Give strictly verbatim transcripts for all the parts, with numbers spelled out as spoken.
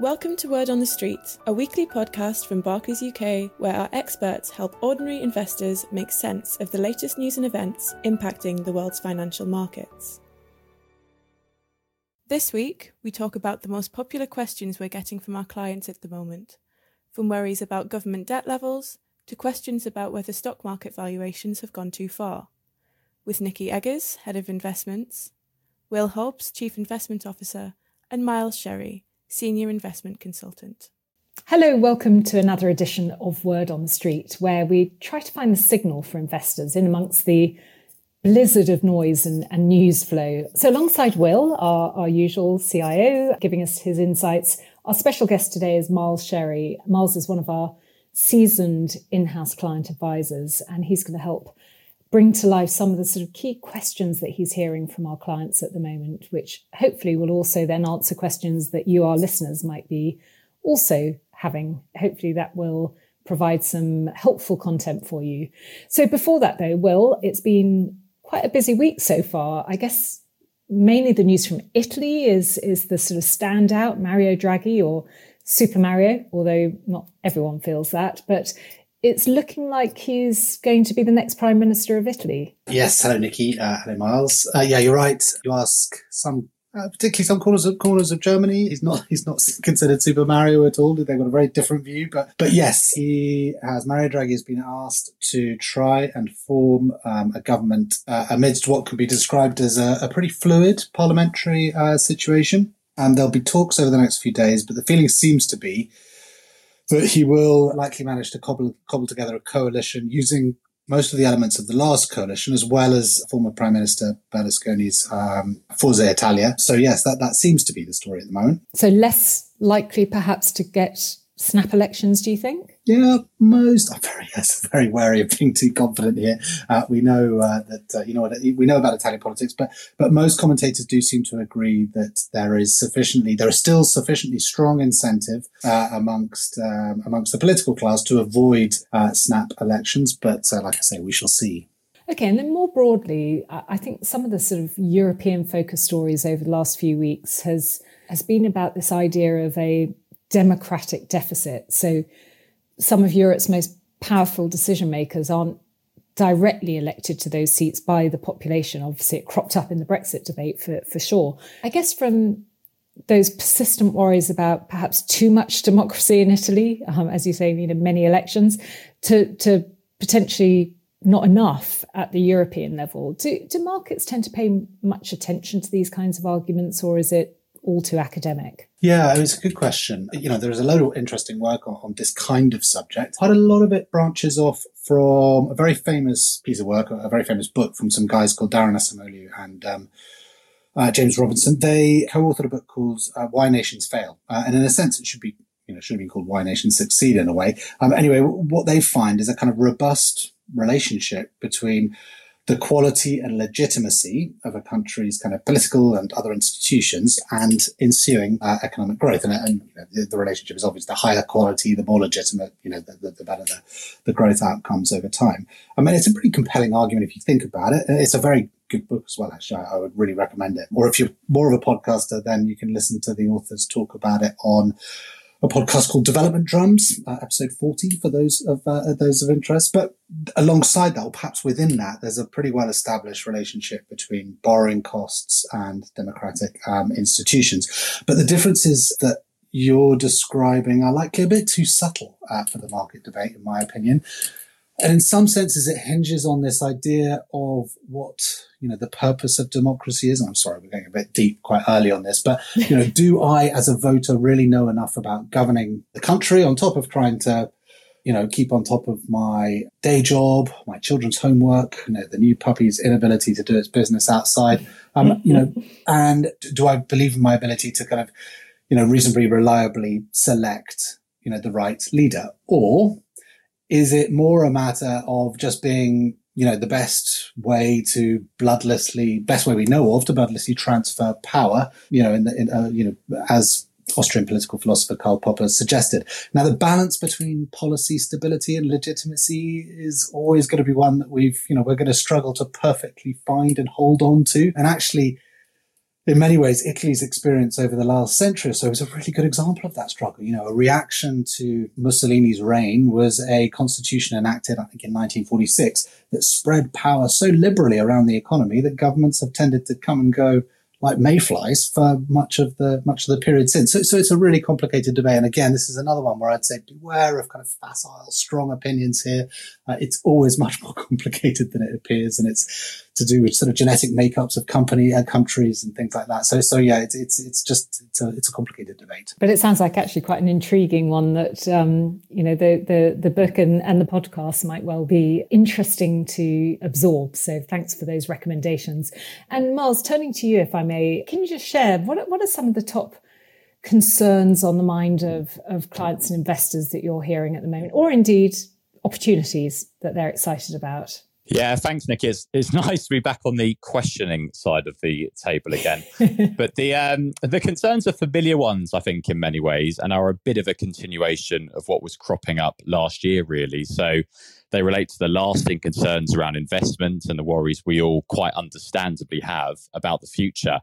Welcome to Word on the Street, a weekly podcast from Barclays U K, where our experts help ordinary investors make sense of the latest news and events impacting the world's financial markets. This week, we talk about the most popular questions we're getting from our clients at the moment, from worries about government debt levels to questions about whether stock market valuations have gone too far, with Nikki Eggers, Head of Investments, Will Hobbs, Chief Investment Officer, and Miles Sherry, Senior Investment Consultant. Hello, welcome to another edition of Word on the Street, where we try to find the signal for investors in amongst the blizzard of noise and, and news flow. So alongside Will, our, our usual C I O, giving us his insights, our special guest today is Miles Sherry. Miles is one of our seasoned in-house client advisors, and he's going to help bring to life some of the sort of key questions that he's hearing from our clients at the moment, which hopefully will also then answer questions that you, our listeners, might be also having. Hopefully that will provide some helpful content for you. So before that, though, Will, it's been quite a busy week so far. I guess mainly the news from Italy is, is the sort of standout, Mario Draghi or Super Mario, although not everyone feels that, but it's looking like he's going to be the next Prime Minister of Italy. Yes. Hello, Nikki. Uh, hello, Miles. Uh, yeah, you're right. You ask some, uh, particularly some corners of corners of Germany. He's not he's not considered Super Mario at all. They've got a very different view. But but yes, he has. Mario Draghi has been asked to try and form um, a government uh, amidst what could be described as a, a pretty fluid parliamentary uh, situation. And there'll be talks over the next few days. But the feeling seems to be that he will likely manage to cobble, cobble together a coalition using most of the elements of the last coalition, as well as former Prime Minister Berlusconi's um, Forza Italia. So yes, that, that seems to be the story at the moment. So less likely perhaps to get snap elections, do you think? Yeah, most. I'm very, yes, very wary of being too confident here. Uh, we know uh, that uh, you know we know about Italian politics, but but most commentators do seem to agree that there is sufficiently there is still sufficiently strong incentive uh, amongst um, amongst the political class to avoid uh, snap elections. But uh, like I say, we shall see. Okay, and then more broadly, I think some of the sort of European focus stories over the last few weeks has has been about this idea of a democratic deficit. So some of Europe's most powerful decision makers aren't directly elected to those seats by the population. Obviously, it cropped up in the Brexit debate for, for sure. I guess from those persistent worries about perhaps too much democracy in Italy, um, as you say, you know, many elections, to, to potentially not enough at the European level. Do, do markets tend to pay much attention to these kinds of arguments, or is it all too academic? Yeah, it's a good question. You know, there is a lot of interesting work on, on this kind of subject. Quite a lot of it branches off from a very famous piece of work, a very famous book from some guys called Darren Asimole and um, uh, James Robinson. They co-authored a book called uh, Why Nations Fail. Uh, and in a sense, it should be, you know, should have been called Why Nations Succeed in a way. Um, anyway, what they find is a kind of robust relationship between the quality and legitimacy of a country's kind of political and other institutions and ensuing uh, economic growth. And, and you know, the, the relationship is obvious. The higher quality, the more legitimate, you know, the, the, the better the, the growth outcomes over time. I mean, it's a pretty compelling argument if you think about it. It's a very good book as well, actually. I, I would really recommend it. Or if you're more of a podcaster, then you can listen to the authors talk about it on a podcast called Development Drums, uh, episode forty, for those of uh, those of interest. But alongside that, or perhaps within that, there's a pretty well-established relationship between borrowing costs and democratic um, institutions. But the differences that you're describing are likely a bit too subtle uh, for the market debate, in my opinion. And in some senses, it hinges on this idea of what, you know, the purpose of democracy is. And I'm sorry, we're going a bit deep quite early on this, but, you know, do I as a voter really know enough about governing the country on top of trying to, you know, keep on top of my day job, my children's homework, you know, the new puppy's inability to do its business outside, um, you know, and do I believe in my ability to kind of, you know, reasonably reliably select, you know, the right leader? Or is it more a matter of just being, you know, the best way to bloodlessly, best way we know of to bloodlessly transfer power, you know, in the, in, uh, you know, as Austrian political philosopher Karl Popper suggested. Now, the balance between policy stability and legitimacy is always going to be one that we've, you know, we're going to struggle to perfectly find and hold on to. And actually, in many ways, Italy's experience over the last century or so is a really good example of that struggle. You know, a reaction to Mussolini's reign was a constitution enacted, I think, in nineteen forty-six that spread power so liberally around the economy that governments have tended to come and go like mayflies for much of the much of the period since. So, so it's a really complicated debate. And again, this is another one where I'd say beware of kind of facile, strong opinions here. Uh, it's always much more complicated than it appears, and it's to do with sort of genetic makeups of company and uh, countries and things like that. So, so yeah, it's it's it's just it's a it's a complicated debate. But it sounds like actually quite an intriguing one that um, you know the the the book and, and the podcast might well be interesting to absorb. So, thanks for those recommendations. And Miles, turning to you, if I may, can you just share what what are some of the top concerns on the mind of of clients and investors that you're hearing at the moment, or indeed opportunities that they're excited about? Yeah, thanks, Nikki. It's, it's nice to be back on the questioning side of the table again. But the um, the concerns are familiar ones, I think, in many ways, and are a bit of a continuation of what was cropping up last year, really. So they relate to the lasting concerns around investment and the worries we all quite understandably have about the future.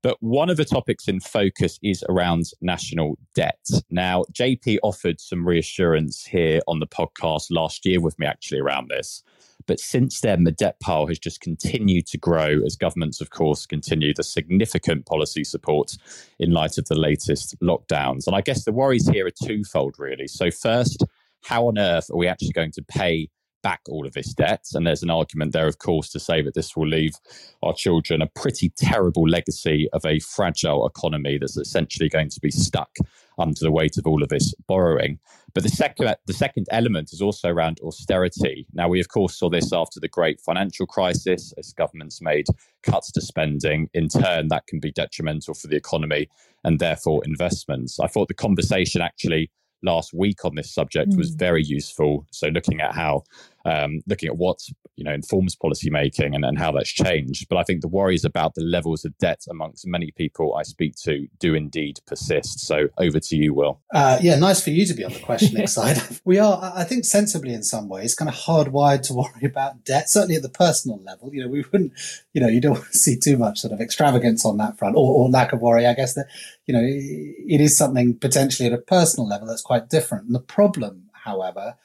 But one of the topics in focus is around national debt. Now, J P offered some reassurance here on the podcast last year with me, actually, around this. But since then, the debt pile has just continued to grow as governments, of course, continue the significant policy support in light of the latest lockdowns. And I guess the worries here are twofold, really. So first, how on earth are we actually going to pay back all of this debt? And there's an argument there, of course, to say that this will leave our children a pretty terrible legacy of a fragile economy that's essentially going to be stuck under the weight of all of this borrowing. But the second, the second element is also around austerity. Now, we, of course, saw this after the great financial crisis as governments made cuts to spending. In turn, that can be detrimental for the economy and therefore investments. I thought the conversation actually last week on this subject mm. was very useful. So looking at how, um, looking at what, you know, informs policymaking and, and how that's changed. But I think the worries about the levels of debt amongst many people I speak to do indeed persist. So over to you, Will. Uh, yeah, nice for you to be on the questioning side. We are, I think, sensibly in some ways kind of hardwired to worry about debt, certainly at the personal level. You know, we wouldn't, you know, you don't want to see too much sort of extravagance on that front or, or lack of worry. I guess that, you know, it is something potentially at a personal level that's quite different. And the problem, however,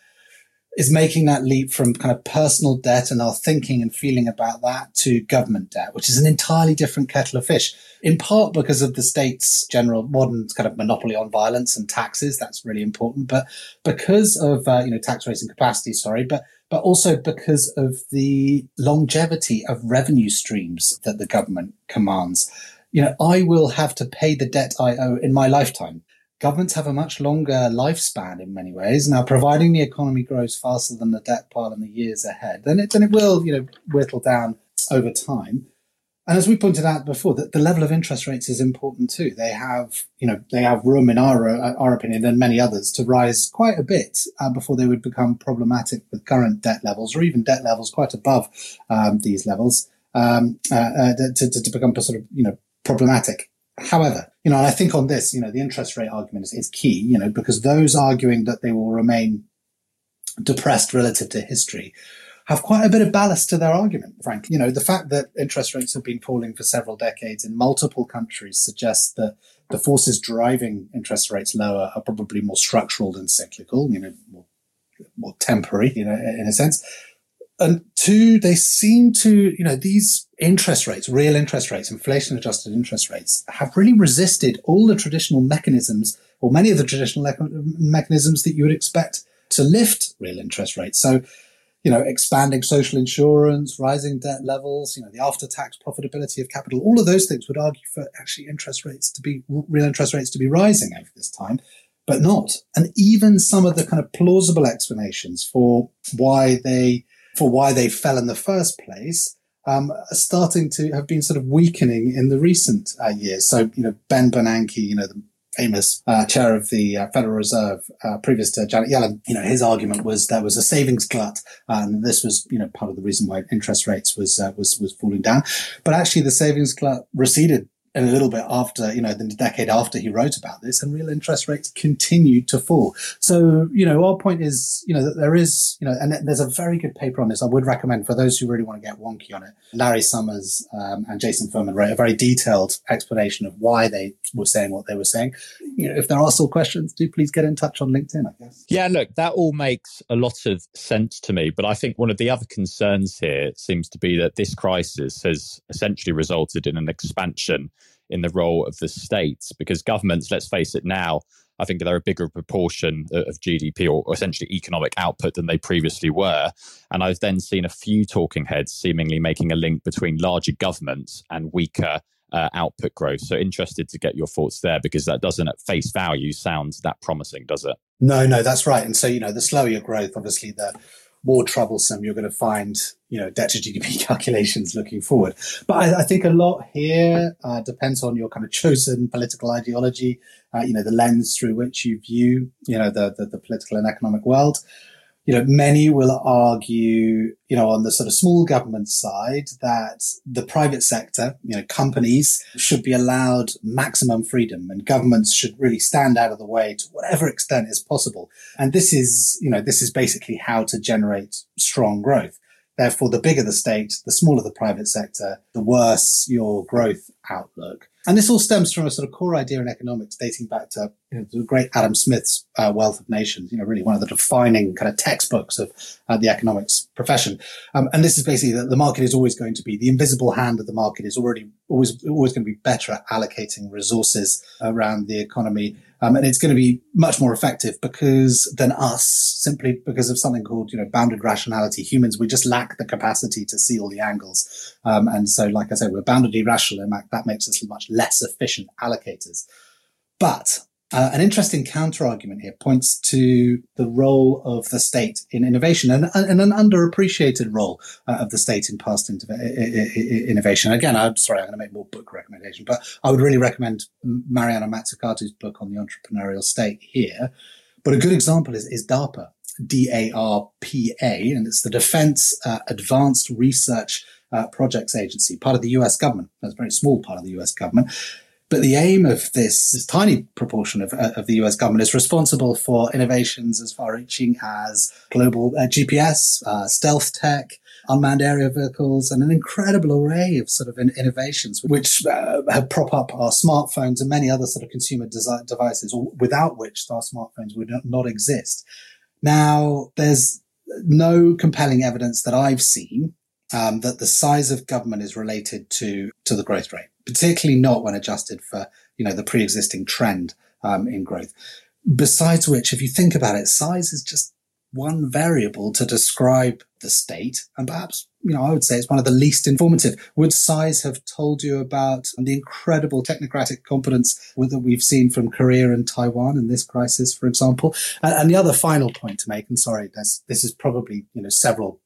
is making that leap from kind of personal debt and our thinking and feeling about that to government debt, which is an entirely different kettle of fish, in part because of the state's general modern kind of monopoly on violence and taxes. That's really important. But because of, uh, you know, tax raising capacity, sorry, but but also because of the longevity of revenue streams that the government commands. You know, I will have to pay the debt I owe in my lifetime. Governments have a much longer lifespan in many ways. Now, providing the economy grows faster than the debt pile in the years ahead, then it, then it will, you know, whittle down over time. And as we pointed out before, that the level of interest rates is important too. They have, you know, they have room in our our opinion and many others to rise quite a bit uh, before they would become problematic with current debt levels or even debt levels quite above um, these levels um, uh, uh, to, to, to become sort of, you know, problematic. However, you know, I think on this, you know, the interest rate argument is, is key, you know, because those arguing that they will remain depressed relative to history have quite a bit of ballast to their argument, frankly. You know, the fact that interest rates have been falling for several decades in multiple countries suggests that the forces driving interest rates lower are probably more structural than cyclical, you know, more, more temporary, you know, in a sense. And two, they seem to, you know, these interest rates, real interest rates, inflation-adjusted interest rates, have really resisted all the traditional mechanisms or many of the traditional le- mechanisms that you would expect to lift real interest rates. So, you know, expanding social insurance, rising debt levels, you know, the after-tax profitability of capital, all of those things would argue for actually interest rates to be, real interest rates to be rising over this time. But not. And even some of the kind of plausible explanations for why they... for why they fell in the first place, um, are starting to have been sort of weakening in the recent uh, years. So, you know, Ben Bernanke, you know, the famous uh, chair of the uh, Federal Reserve, uh, previous to Janet Yellen, you know, his argument was there was a savings glut, and this was, you know, part of the reason why interest rates was uh, was was falling down. But actually, the savings glut receded and a little bit after, you know, the decade after he wrote about this, and real interest rates continued to fall. So, you know, our point is, you know, that there is, you know, and there's a very good paper on this. I would recommend for those who really want to get wonky on it. Larry Summers um, and Jason Furman wrote a very detailed explanation of why they were saying what they were saying. You know, if there are still questions, do please get in touch on LinkedIn, I guess. Yeah, look, that all makes a lot of sense to me. But I think one of the other concerns here seems to be that this crisis has essentially resulted in an expansion in the role of the states, because governments, let's face it now, I think they're a bigger proportion of G D P or essentially economic output than they previously were. And I've then seen a few talking heads seemingly making a link between larger governments and weaker Uh, output growth. So interested to get your thoughts there, because that doesn't at face value sound that promising, does it? No, no, that's right. And so, you know, the slower your growth, obviously, the more troublesome you're going to find, you know, debt to G D P calculations looking forward. But I, I think a lot here uh, depends on your kind of chosen political ideology, uh, you know, the lens through which you view, you know, the, the, the political and economic world. You know, many will argue, you know, on the sort of small government side that the private sector, you know, companies should be allowed maximum freedom and governments should really stand out of the way to whatever extent is possible. And this is, you know, this is basically how to generate strong growth. Therefore, the bigger the state, the smaller the private sector, the worse your growth outlook. And this all stems from a sort of core idea in economics dating back to, you know, the great Adam Smith's uh, Wealth of Nations, you know, really one of the defining kind of textbooks of uh, the economics profession. Um, and this is basically that the market is always going to be, the invisible hand of the market is already always, always going to be better at allocating resources around the economy. Um, and it's going to be much more effective because than us, simply because of something called, you know, bounded rationality. Humans, we just lack the capacity to see all the angles. Um, and so, like I said, we're bounded irrational, and that makes us much less efficient allocators. But uh, an interesting counter-argument here points to the role of the state in innovation, and, and an underappreciated role uh, of the state in past in, in, in, innovation. Again, I'm sorry, I'm going to make more book recommendations, but I would really recommend Mariana Mazzucato's book on the entrepreneurial state here. But a good example is, is DARPA, D A R P A, and it's the Defense uh, Advanced Research Uh, Projects Agency, part of the U S government. That's a very small part of the U S government. But the aim of this, this tiny proportion of, uh, of the U S government is responsible for innovations as far-reaching as global uh, G P S, uh, stealth tech, unmanned aerial vehicles, and an incredible array of sort of in- innovations which uh, have prop up our smartphones and many other sort of consumer desi- devices, or without which our smartphones would not exist. Now, there's no compelling evidence that I've seen Um, that the size of government is related to to the growth rate, particularly not when adjusted for, you know, the pre-existing trend um, in growth. Besides which, if you think about it, size is just one variable to describe the state, and perhaps, you know, I would say it's one of the least informative. Would size have told you about the incredible technocratic competence that we've seen from Korea and Taiwan in this crisis, for example? And, and the other final point to make, and sorry, this this is probably, you know, several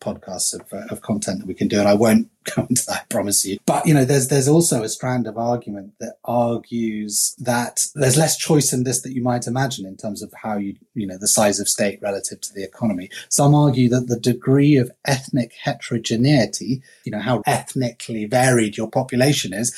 podcasts of, uh, of content that we can do, and I won't go into that, I promise you. But, you know, there's there's also a strand of argument that argues that there's less choice in this that you might imagine in terms of how you, you know, the size of state relative to the economy. Some argue that the degree of ethnic heterogeneity, you know, how ethnically varied your population is,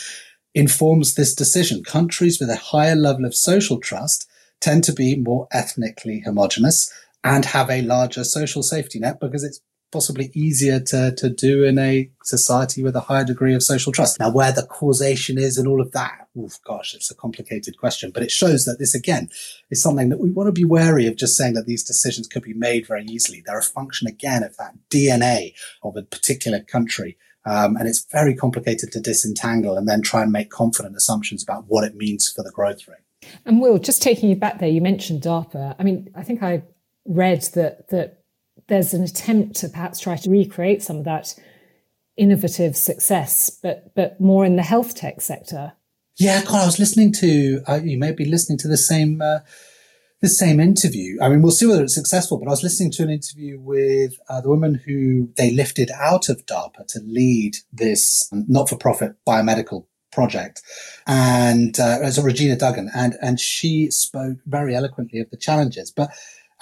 informs this decision. Countries with a higher level of social trust tend to be more ethnically homogenous and have a larger social safety net because it's possibly easier to, to do in a society with a higher degree of social trust. Now, where the causation is and all of that, oof, gosh, it's a complicated question. But it shows that this, again, is something that we want to be wary of, just saying that these decisions could be made very easily. They're a function, again, of that D N A of a particular country. Um, and it's very complicated to disentangle and then try and make confident assumptions about what it means for the growth rate. And Will, just taking you back there, you mentioned DARPA. I mean, I think I read that that there's an attempt to perhaps try to recreate some of that innovative success, but but more in the health tech sector. Yeah, God, I was listening to, uh, you may be listening to the same uh, the same interview. I mean, we'll see whether it's successful, but I was listening to an interview with uh, the woman who they lifted out of DARPA to lead this not-for-profit biomedical project, and uh, it was Regina Duggan, and and she spoke very eloquently of the challenges. But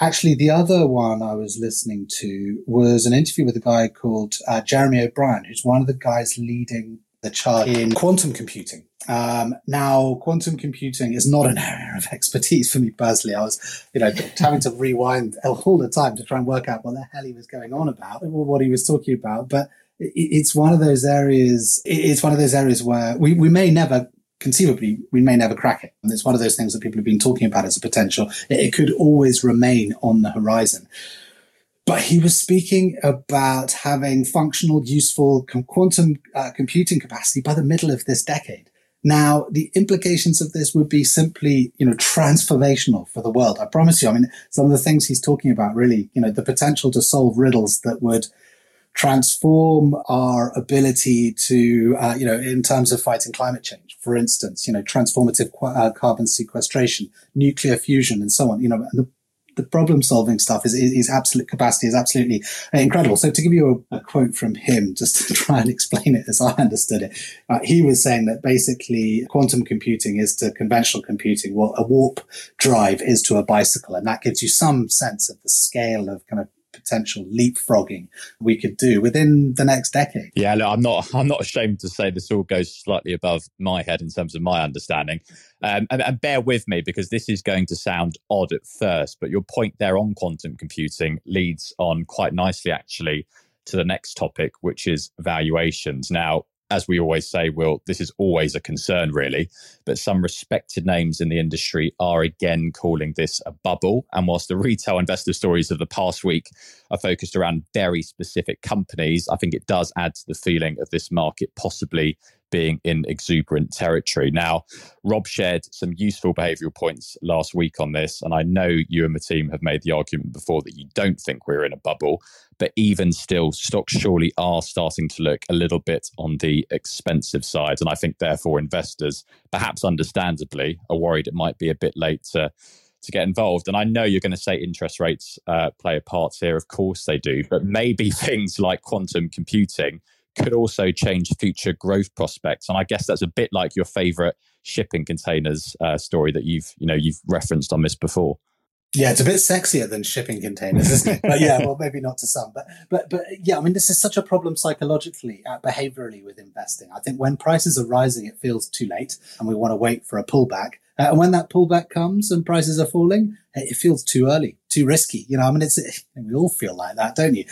actually, the other one I was listening to was an interview with a guy called uh, Jeremy O'Brien, who's one of the guys leading the charge in quantum computing. Um, now, quantum computing is not an area of expertise for me personally. I was, you know, having to rewind all the time to try and work out what the hell he was going on about or what he was talking about. But it, it's one of those areas. It's one of those areas where we, we may never. Conceivably, we may never crack it. And it's one of those things that people have been talking about as a potential. It could always remain on the horizon. But he was speaking about having functional, useful quantum uh, computing capacity by the middle of this decade. Now, the implications of this would be simply, you know, transformational for the world. I promise you. I mean, some of the things he's talking about really, you know, the potential to solve riddles that would transform our ability to, uh, you know, in terms of fighting climate change, for instance, you know, transformative qu- uh, carbon sequestration, nuclear fusion, and so on. You know, and the, the problem solving stuff is, is, is absolute capacity is absolutely incredible. So to give you a, a quote from him, just to try and explain it as I understood it, uh, he was saying that basically quantum computing is to conventional computing what a warp drive is to a bicycle. And that gives you some sense of the scale of kind of potential leapfrogging we could do within the next decade. Yeah, look, I'm not I'm not ashamed to say this all goes slightly above my head in terms of my understanding. Um, and, and bear with me because this is going to sound odd at first, but your point there on quantum computing leads on quite nicely actually to the next topic, which is valuations. Now, as we always say, Will, this is always a concern really, but some respected names in the industry are again calling this a bubble. And whilst the retail investor stories of the past week are focused around very specific companies, I think it does add to the feeling of this market possibly being in exuberant territory. Now, Rob shared some useful behavioural points last week on this, and I know you and the team have made the argument before that you don't think we're in a bubble, but even still, stocks surely are starting to look a little bit on the expensive side. And I think, therefore, investors, perhaps understandably, are worried it might be a bit late to, to get involved. And I know you're going to say interest rates uh, play a part here. Of course they do, but maybe things like quantum computing could also change future growth prospects. And I guess that's a bit like your favourite shipping containers uh, story that you've, you know, you've referenced on this before. Yeah, it's a bit sexier than shipping containers, isn't it? But yeah, well, maybe not to some. But, but but yeah, I mean, this is such a problem psychologically, uh, behaviourally with investing. I think when prices are rising, it feels too late and we want to wait for a pullback. Uh, and when that pullback comes and prices are falling, it feels too early, too risky. You know, I mean, it's we all feel like that, don't you?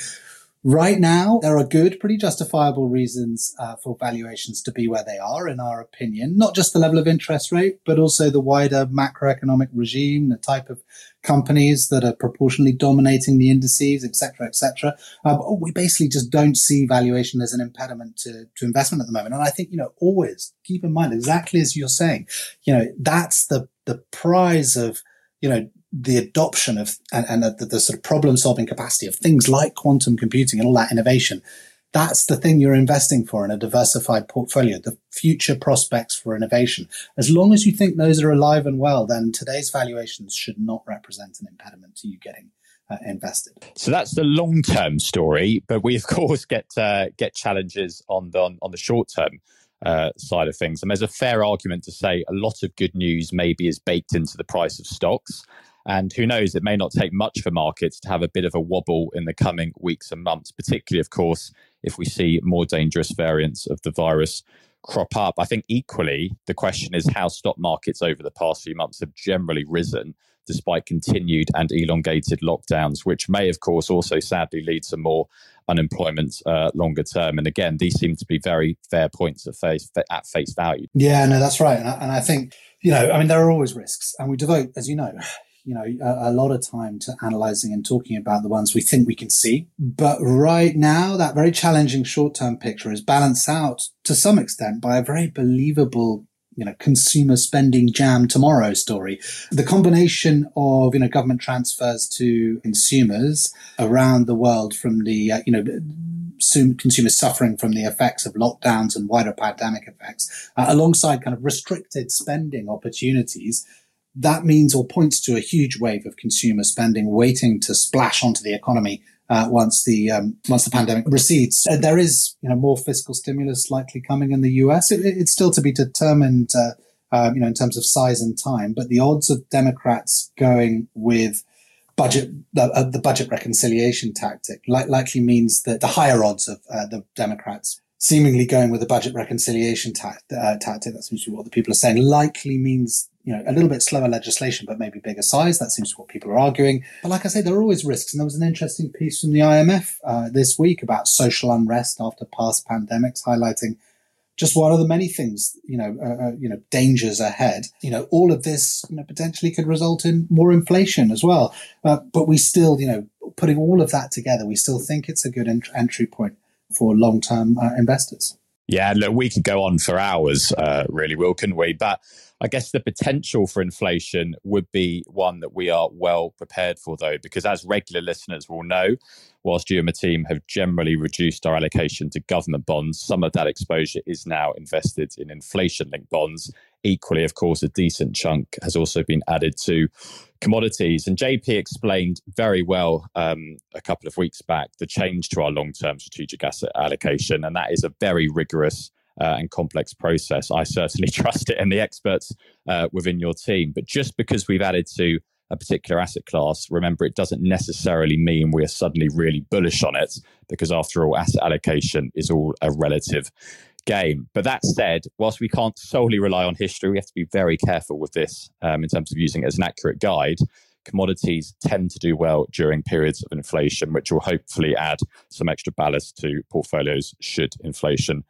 Right now, there are good, pretty justifiable reasons uh, for valuations to be where they are, in our opinion. Not just the level of interest rate, but also the wider macroeconomic regime, the type of companies that are proportionally dominating the indices, et cetera, et cetera. Um, we basically just don't see valuation as an impediment to, to investment at the moment. And I think, you know, always keep in mind, exactly as you're saying, you know, that's the, the prize of, you know, the adoption of and, and the, the sort of problem-solving capacity of things like quantum computing and all that innovation. That's the thing you're investing for in a diversified portfolio, the future prospects for innovation. As long as you think those are alive and well, then today's valuations should not represent an impediment to you getting uh, invested. So that's the long-term story, but we, of course, get uh, get challenges on the, on, on the short-term Uh, side of things. And there's a fair argument to say a lot of good news maybe is baked into the price of stocks. And who knows, it may not take much for markets to have a bit of a wobble in the coming weeks and months, particularly, of course, if we see more dangerous variants of the virus crop up. I think equally, the question is how stock markets over the past few months have generally risen despite continued and elongated lockdowns, which may, of course, also sadly lead to more unemployment uh, longer term. And again, these seem to be very fair points at face, at face value. Yeah, no, that's right. And I, and I think, you know, I mean, there are always risks. And we devote, as you know, you know, a, a lot of time to analysing and talking about the ones we think we can see. But right now, that very challenging short-term picture is balanced out to some extent by a very believable you know, consumer spending jam tomorrow story. The combination of, you know, government transfers to consumers around the world from the, uh, you know, consumers suffering from the effects of lockdowns and wider pandemic effects, uh, alongside kind of restricted spending opportunities, that means or points to a huge wave of consumer spending waiting to splash onto the economy Uh, once the um, once the pandemic recedes. Uh, there is you know more fiscal stimulus likely coming in the U S. It, it, it's still to be determined, uh, uh, you know, in terms of size and time. But the odds of Democrats going with budget the, uh, the budget reconciliation tactic li- likely means that the higher odds of uh, the Democrats seemingly going with a budget reconciliation tact, uh, tactic. That seems to be what the people are saying. Likely means, you know, a little bit slower legislation, but maybe bigger size. That seems to be what people are arguing. But like I say, there are always risks. And there was an interesting piece from the I M F uh, this week about social unrest after past pandemics, highlighting just one of the many things, you know, uh, you know, dangers ahead. You know, all of this, you know, potentially could result in more inflation as well. Uh, but we still, you know, putting all of that together, we still think it's a good ent- entry point for long-term uh, investors. Yeah, look, we could go on for hours, uh, really, Will, couldn't we? But I guess the potential for inflation would be one that we are well prepared for, though, because as regular listeners will know, whilst you and my team have generally reduced our allocation to government bonds, some of that exposure is now invested in inflation-linked bonds. Equally, of course, a decent chunk has also been added to commodities. And J P explained very well um, a couple of weeks back the change to our long-term strategic asset allocation. And that is a very rigorous uh, and complex process. I certainly trust it and the experts uh, within your team. But just because we've added to a particular asset class, remember, it doesn't necessarily mean we are suddenly really bullish on it, because after all, asset allocation is all a relative game. But that said, whilst we can't solely rely on history, we have to be very careful with this um, in terms of using it as an accurate guide. Commodities tend to do well during periods of inflation, which will hopefully add some extra ballast to portfolios should inflation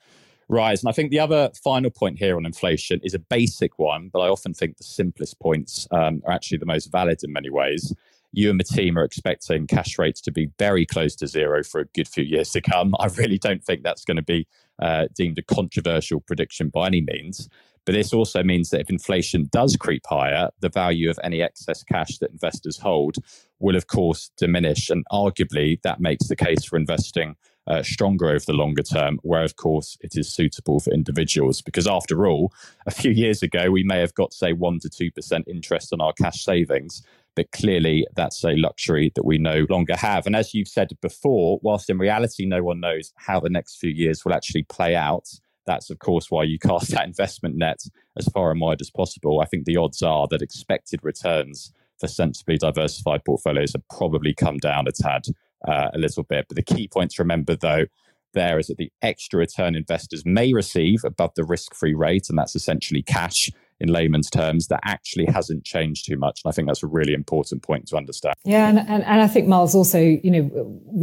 rise. And I think the other final point here on inflation is a basic one, but I often think the simplest points um, are actually the most valid in many ways. You and the team are expecting cash rates to be very close to zero for a good few years to come. I really don't think that's going to be uh, deemed a controversial prediction by any means. But this also means that if inflation does creep higher, the value of any excess cash that investors hold will, of course, diminish. And arguably, that makes the case for investing Uh, stronger over the longer term, where, of course, it is suitable for individuals. Because after all, a few years ago, we may have got, say, one percent to two percent interest on our cash savings. But clearly, that's a luxury that we no longer have. And as you've said before, whilst in reality, no one knows how the next few years will actually play out, that's, of course, why you cast that investment net as far and wide as possible. I think the odds are that expected returns for sensibly diversified portfolios have probably come down a tad Uh, a little bit. But the key point to remember, though, there is that the extra return investors may receive above the risk-free rate, and that's essentially cash in layman's terms, that actually hasn't changed too much. And I think that's a really important point to understand. Yeah, and, and, and I think, Miles, also, you know,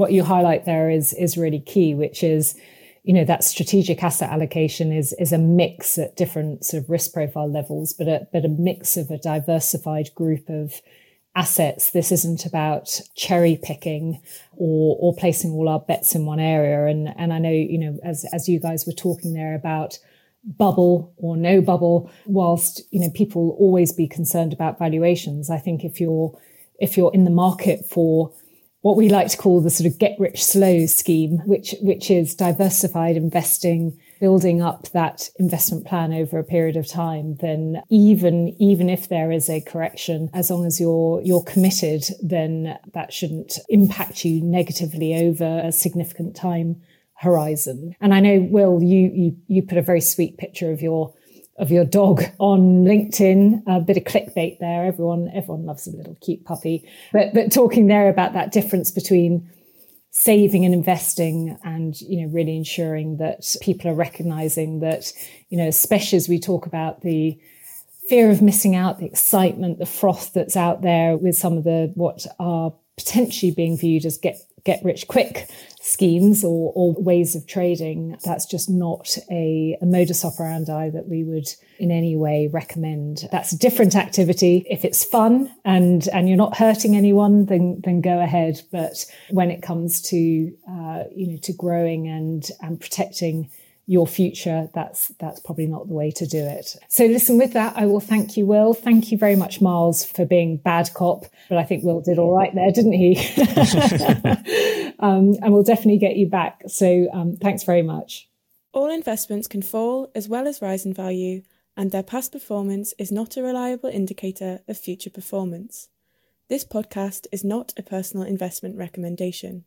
what you highlight there is is really key, which is, you know, that strategic asset allocation is is a mix at different sort of risk profile levels, but a, but a mix of a diversified group of assets. This isn't about cherry picking or or placing all our bets in one area. And and I know, you know, as as you guys were talking there about bubble or no bubble, whilst, you know, people will always be concerned about valuations, I think if you're if you're in the market for what we like to call the sort of get rich slow scheme, which which is diversified investing, building up that investment plan over a period of time, then even even if there is a correction, as long as you're you're committed, then that shouldn't impact you negatively over a significant time horizon. And I know, Will, you you, you put a very sweet picture of your of your dog on LinkedIn, a bit of clickbait there. Everyone everyone loves a little cute puppy. But but talking there about that difference between saving and investing, and, you know, really ensuring that people are recognizing that, you know, especially as we talk about the fear of missing out, the excitement, the froth that's out there with some of the what are potentially being viewed as get get rich quick schemes or, or ways of trading, that's just not a, a modus operandi that we would in any way recommend. That's a different activity. If it's fun and and you're not hurting anyone, then then go ahead. But when it comes to uh, you know, to growing and and protecting your future, that's that's probably not the way to do it. So listen, with that, I will thank you, Will. Thank you very much, Miles, for being bad cop. But I think Will did all right there, didn't he? um, and we'll definitely get you back. So um, thanks very much. All investments can fall as well as rise in value, and their past performance is not a reliable indicator of future performance. This podcast is not a personal investment recommendation.